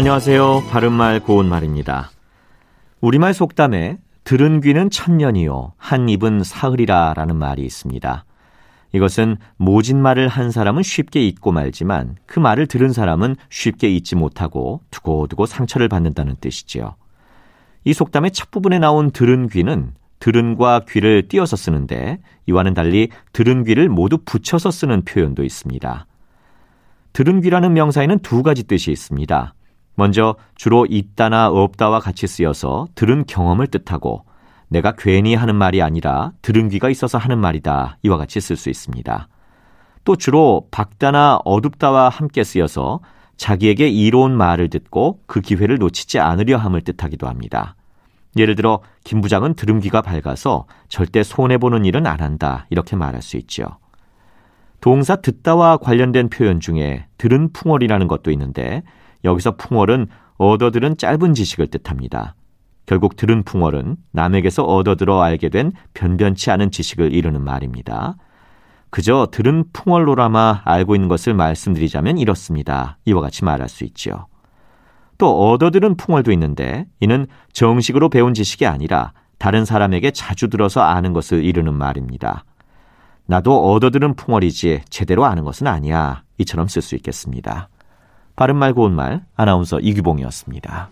안녕하세요. 바른말 고운말입니다. 우리말 속담에 들은 귀는 천년이요 한 입은 사흘이라 라는 말이 있습니다. 이것은 모진 말을 한 사람은 쉽게 잊고 말지만 그 말을 들은 사람은 쉽게 잊지 못하고 두고두고 상처를 받는다는 뜻이지요. 이 속담의 첫 부분에 나온 들은 귀는 들은과 귀를 띄어서 쓰는데 이와는 달리 들은 귀를 모두 붙여서 쓰는 표현도 있습니다. 들은 귀라는 명사에는 두 가지 뜻이 있습니다. 먼저 주로 있다나 없다와 같이 쓰여서 들은 경험을 뜻하고 내가 괜히 하는 말이 아니라 들은 귀가 있어서 하는 말이다 이와 같이 쓸 수 있습니다. 또 주로 밝다나 어둡다와 함께 쓰여서 자기에게 이로운 말을 듣고 그 기회를 놓치지 않으려 함을 뜻하기도 합니다. 예를 들어 김 부장은 들은 귀가 밝아서 절대 손해보는 일은 안 한다 이렇게 말할 수 있죠. 동사 듣다와 관련된 표현 중에 들은 풍월이라는 것도 있는데 여기서 풍월은 얻어들은 짧은 지식을 뜻합니다. 결국 들은 풍월은 남에게서 얻어들어 알게 된 변변치 않은 지식을 이루는 말입니다. 그저 들은 풍월로라마 알고 있는 것을 말씀드리자면 이렇습니다. 이와 같이 말할 수 있죠. 또 얻어들은 풍월도 있는데 이는 정식으로 배운 지식이 아니라 다른 사람에게 자주 들어서 아는 것을 이루는 말입니다. 나도 얻어들은 풍월이지 제대로 아는 것은 아니야. 이처럼 쓸 수 있겠습니다. 바른말 고운말 아나운서 이규봉이었습니다.